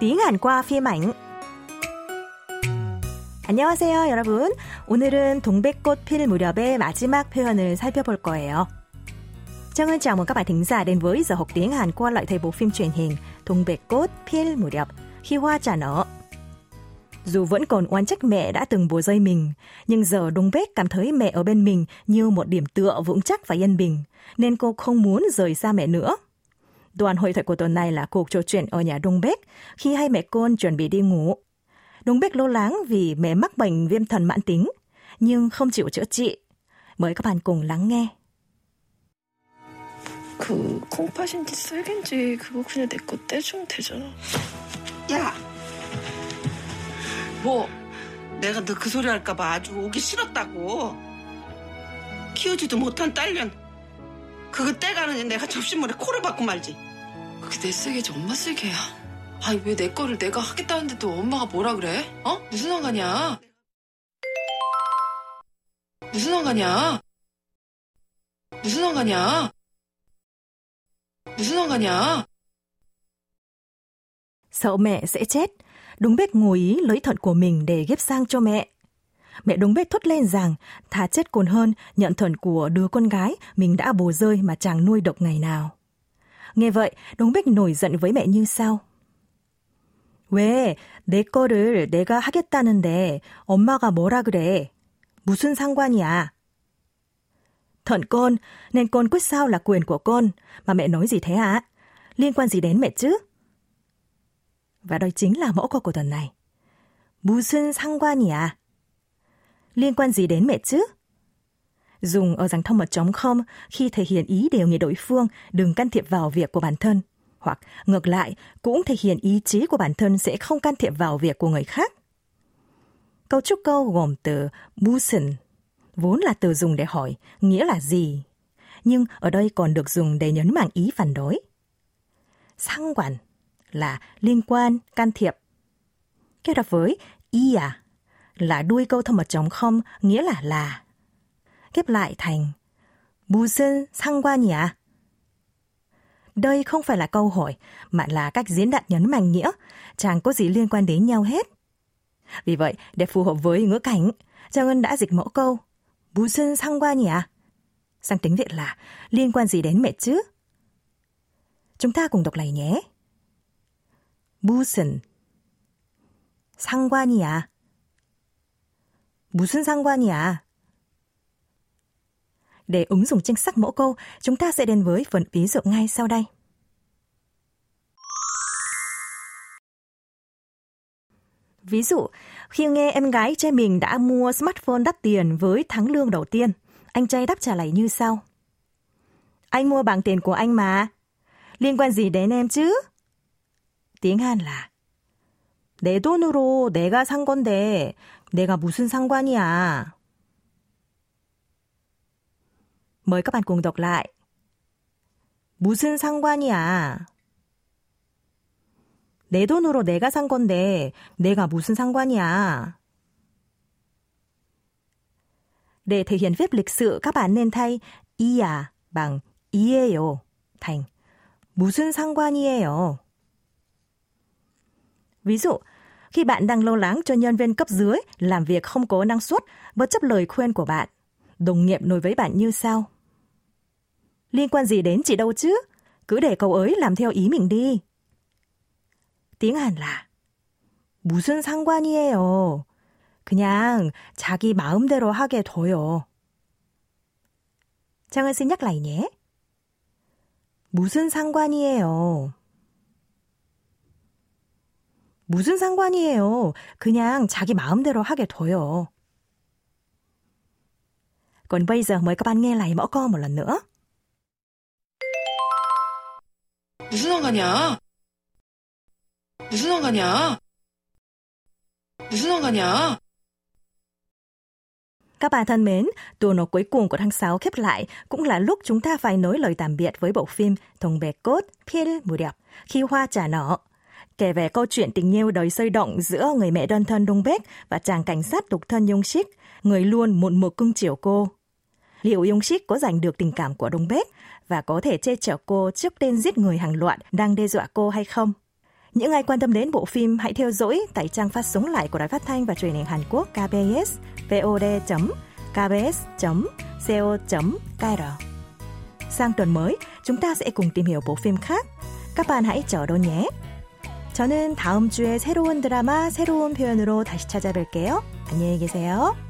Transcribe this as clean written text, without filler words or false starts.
tiếng Hàn qua phim ảnh. 안녕하세요, 여러분. 오늘은 동백꽃 필 무렵의 마지막 표현을 살펴볼 거예요. Chào mừng các bạn thính giả đến với giờ học tiếng Hàn qua lại thầy bộ phim truyền hình 동백꽃 필 무렵, Khi hoa trà nở. Dù vẫn còn oán trách mẹ đã từng bủa vây mình, nhưng giờ Dongbaek cảm thấy mẹ ở bên mình như một điểm tựa vững chắc và yên bình, nên cô không muốn rời xa mẹ nữa. Đoạn hội thoại của tuần này là cuộc trò chuyện ở nhà Dongbaek khi hai mẹ con chuẩn bị đi ngủ. Dongbaek lo lắng vì mẹ mắc bệnh viêm thận mãn tính, nhưng không chịu chữa trị. Mời các bạn cùng lắng nghe. 코파신지 쌀긴지 그거 그냥 내 거 떼주면 되잖아. 야! 뭐? 내가 너 그 소리 할까 봐 아주 오기 싫었다고. 키우지도 못한 딸년. 그거 떼가는 내가 접시물에 코를 박고 말지. 그게 내 쓰개지 엄마 쓰개야. 아니 왜 내 거를 내가 하겠다는데도 엄마가 뭐라 그래? 어? 무슨 상관이야? 무슨 상관이야? 무슨 상관이야? 무슨 상관이야? Sợ mẹ sẽ chết, Dongbaek ngồi ý lấy thận của mình để ghép sang cho mẹ. Mẹ Dongbaek thốt lên rằng thà chết còn hơn nhận thận của đứa con gái mình đã bồ rơi mà chẳng nuôi độc ngày nào. Nghe vậy, Dongbaek nổi giận với mẹ như sau. 왜, 내 거를 내가 하겠다는데 엄마가 뭐라 그래? 무슨 상관이야? Thận con, nên con quyết sao là quyền của con, mà mẹ nói gì thế ạ? Liên quan gì đến mẹ chứ? Và đó chính là mẫu câu của tuần này. 무슨 상관이야? Liên quan gì đến mẹ chứ? Dùng ở dạng thông mật trống không khi thể hiện ý đề nghị đối phương đừng can thiệp vào việc của bản thân, hoặc ngược lại cũng thể hiện ý chí của bản thân sẽ không can thiệp vào việc của người khác. Cấu trúc câu gồm từ 무슨 vốn là từ dùng để hỏi nghĩa là gì, nhưng ở đây còn được dùng để nhấn mạnh ý phản đối. 상관 là liên quan, can thiệp. Kết hợp với 이야 là đuôi câu thông mật trống không nghĩa là. Ghép lại thành 무슨 상관이야. Đây không phải là câu hỏi mà là cách diễn đạt nhấn mạnh nghĩa, chẳng có gì liên quan đến nhau hết. Vì vậy, để phù hợp với ngữ cảnh, Trang Ân đã dịch mẫu câu 무슨 상관이야 sang tiếng Việt là liên quan gì đến mẹ chứ? Chúng ta cùng đọc lại nhé. 무슨 상관이야. 무슨 상관이야. Để ứng dụng chính xác mẫu câu, chúng ta sẽ đến với phần ví dụ ngay sau đây. Ví dụ, khi nghe em gái trai mình đã mua smartphone đắt tiền với tháng lương đầu tiên, anh trai đáp trả lại như sau. Anh mua bằng tiền của anh mà. Liên quan gì đến em chứ? Tiếng Hàn là 내 돈으로 내가 산 건데 내가 무슨 상관이야. Mời các bạn cùng đọc lại. 무슨 상관이야. 내 돈으로 내가 산 건데 내가 무슨 상관이야. Để thể hiện phép lịch sự, các bạn nên thay 이야 bằng 이에요 thành 무슨 상관이에요. Ví dụ, khi bạn đang lo lắng cho nhân viên cấp dưới làm việc không có năng suất bất chấp lời khuyên của bạn, đồng nghiệp nói với bạn như sau. Liên quan gì đến chị đâu chứ? Cứ để cậu ấy làm theo ý mình đi. Tiếng Hàn là 무슨 상관이에요. 그냥 자기 마음대로 하게 둬요. Trang xin nhắc lại nhé. 무슨 상관이에요. 무슨 상관이에요. 그냥 자기 마음대로 하게 둬요. Còn bây giờ mời các bạn nghe lại mẫu câu một lần nữa. 무슨 상관이야? 무슨 상관이야? 무슨 상관이야? Các bạn thân mến, tuần học cuối cùng của tháng 6 khép lại cũng là lúc chúng ta phải nói lời tạm biệt với bộ phim 동백꽃 필 무렵, Khi hoa trà nở. Kể về câu chuyện tình yêu đầy sôi động giữa người mẹ đơn thân Dongbaek và chàng cảnh sát độc thân Young Shik, người luôn một mực cưng chiều cô. Liệu Young Shik có giành được tình cảm của Dongbaek và có thể che chở cô trước tên giết người hàng loạt đang đe dọa cô hay không? Những ai quan tâm đến bộ phim hãy theo dõi tại trang phát sóng lại của Đài Phát thanh và Truyền hình Hàn Quốc KBS vod.kbs.co.kr. Sang tuần mới, chúng ta sẽ cùng tìm hiểu bộ phim khác. Các bạn hãy chờ đón nhé. 저는 다음 주에 새로운 드라마, 새로운 표현으로 다시 찾아뵐게요. 안녕히 계세요.